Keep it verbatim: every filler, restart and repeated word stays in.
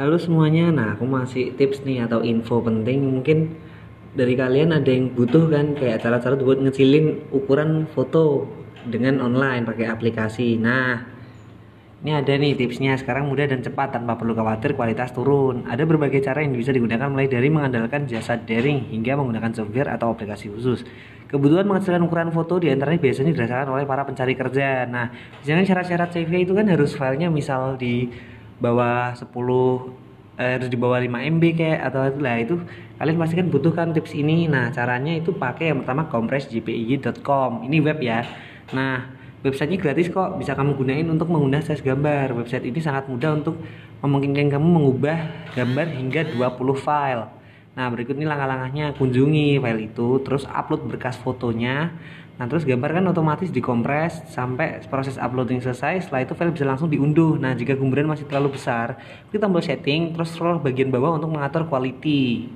Halo semuanya, nah aku masih tips nih atau info penting. Mungkin dari kalian ada yang butuh kan kayak cara-cara buat ngecilin ukuran foto dengan online pakai aplikasi. Nah, ini ada nih tipsnya, sekarang mudah dan cepat tanpa perlu khawatir kualitas turun. Ada berbagai cara yang bisa digunakan mulai dari mengandalkan jasa daring hingga menggunakan software atau aplikasi khusus. Kebutuhan mengecilkan ukuran foto diantaranya biasanya dirasakan oleh para pencari kerja. Nah, misalnya syarat-syarat C V itu kan harus filenya misal di bawah sepuluh harus eh, di bawah lima megabyte kayak atau lah itu kalian pasti kan butuhkan tips ini. Nah, caranya itu pakai yang pertama compress j p g dot com. Ini web ya. Nah, websitenya gratis kok, bisa kamu gunain untuk mengunduh size gambar. Website ini sangat mudah untuk memungkinkan kamu mengubah gambar hingga dua puluh file. Nah, berikut ini langkah-langkahnya. Kunjungi file itu, terus upload berkas fotonya. Nah, terus gambar kan otomatis dikompres sampai proses uploading selesai. Setelah itu file bisa langsung diunduh. Nah, jika gambaran masih terlalu besar, klik tombol setting, terus scroll bagian bawah untuk mengatur quality.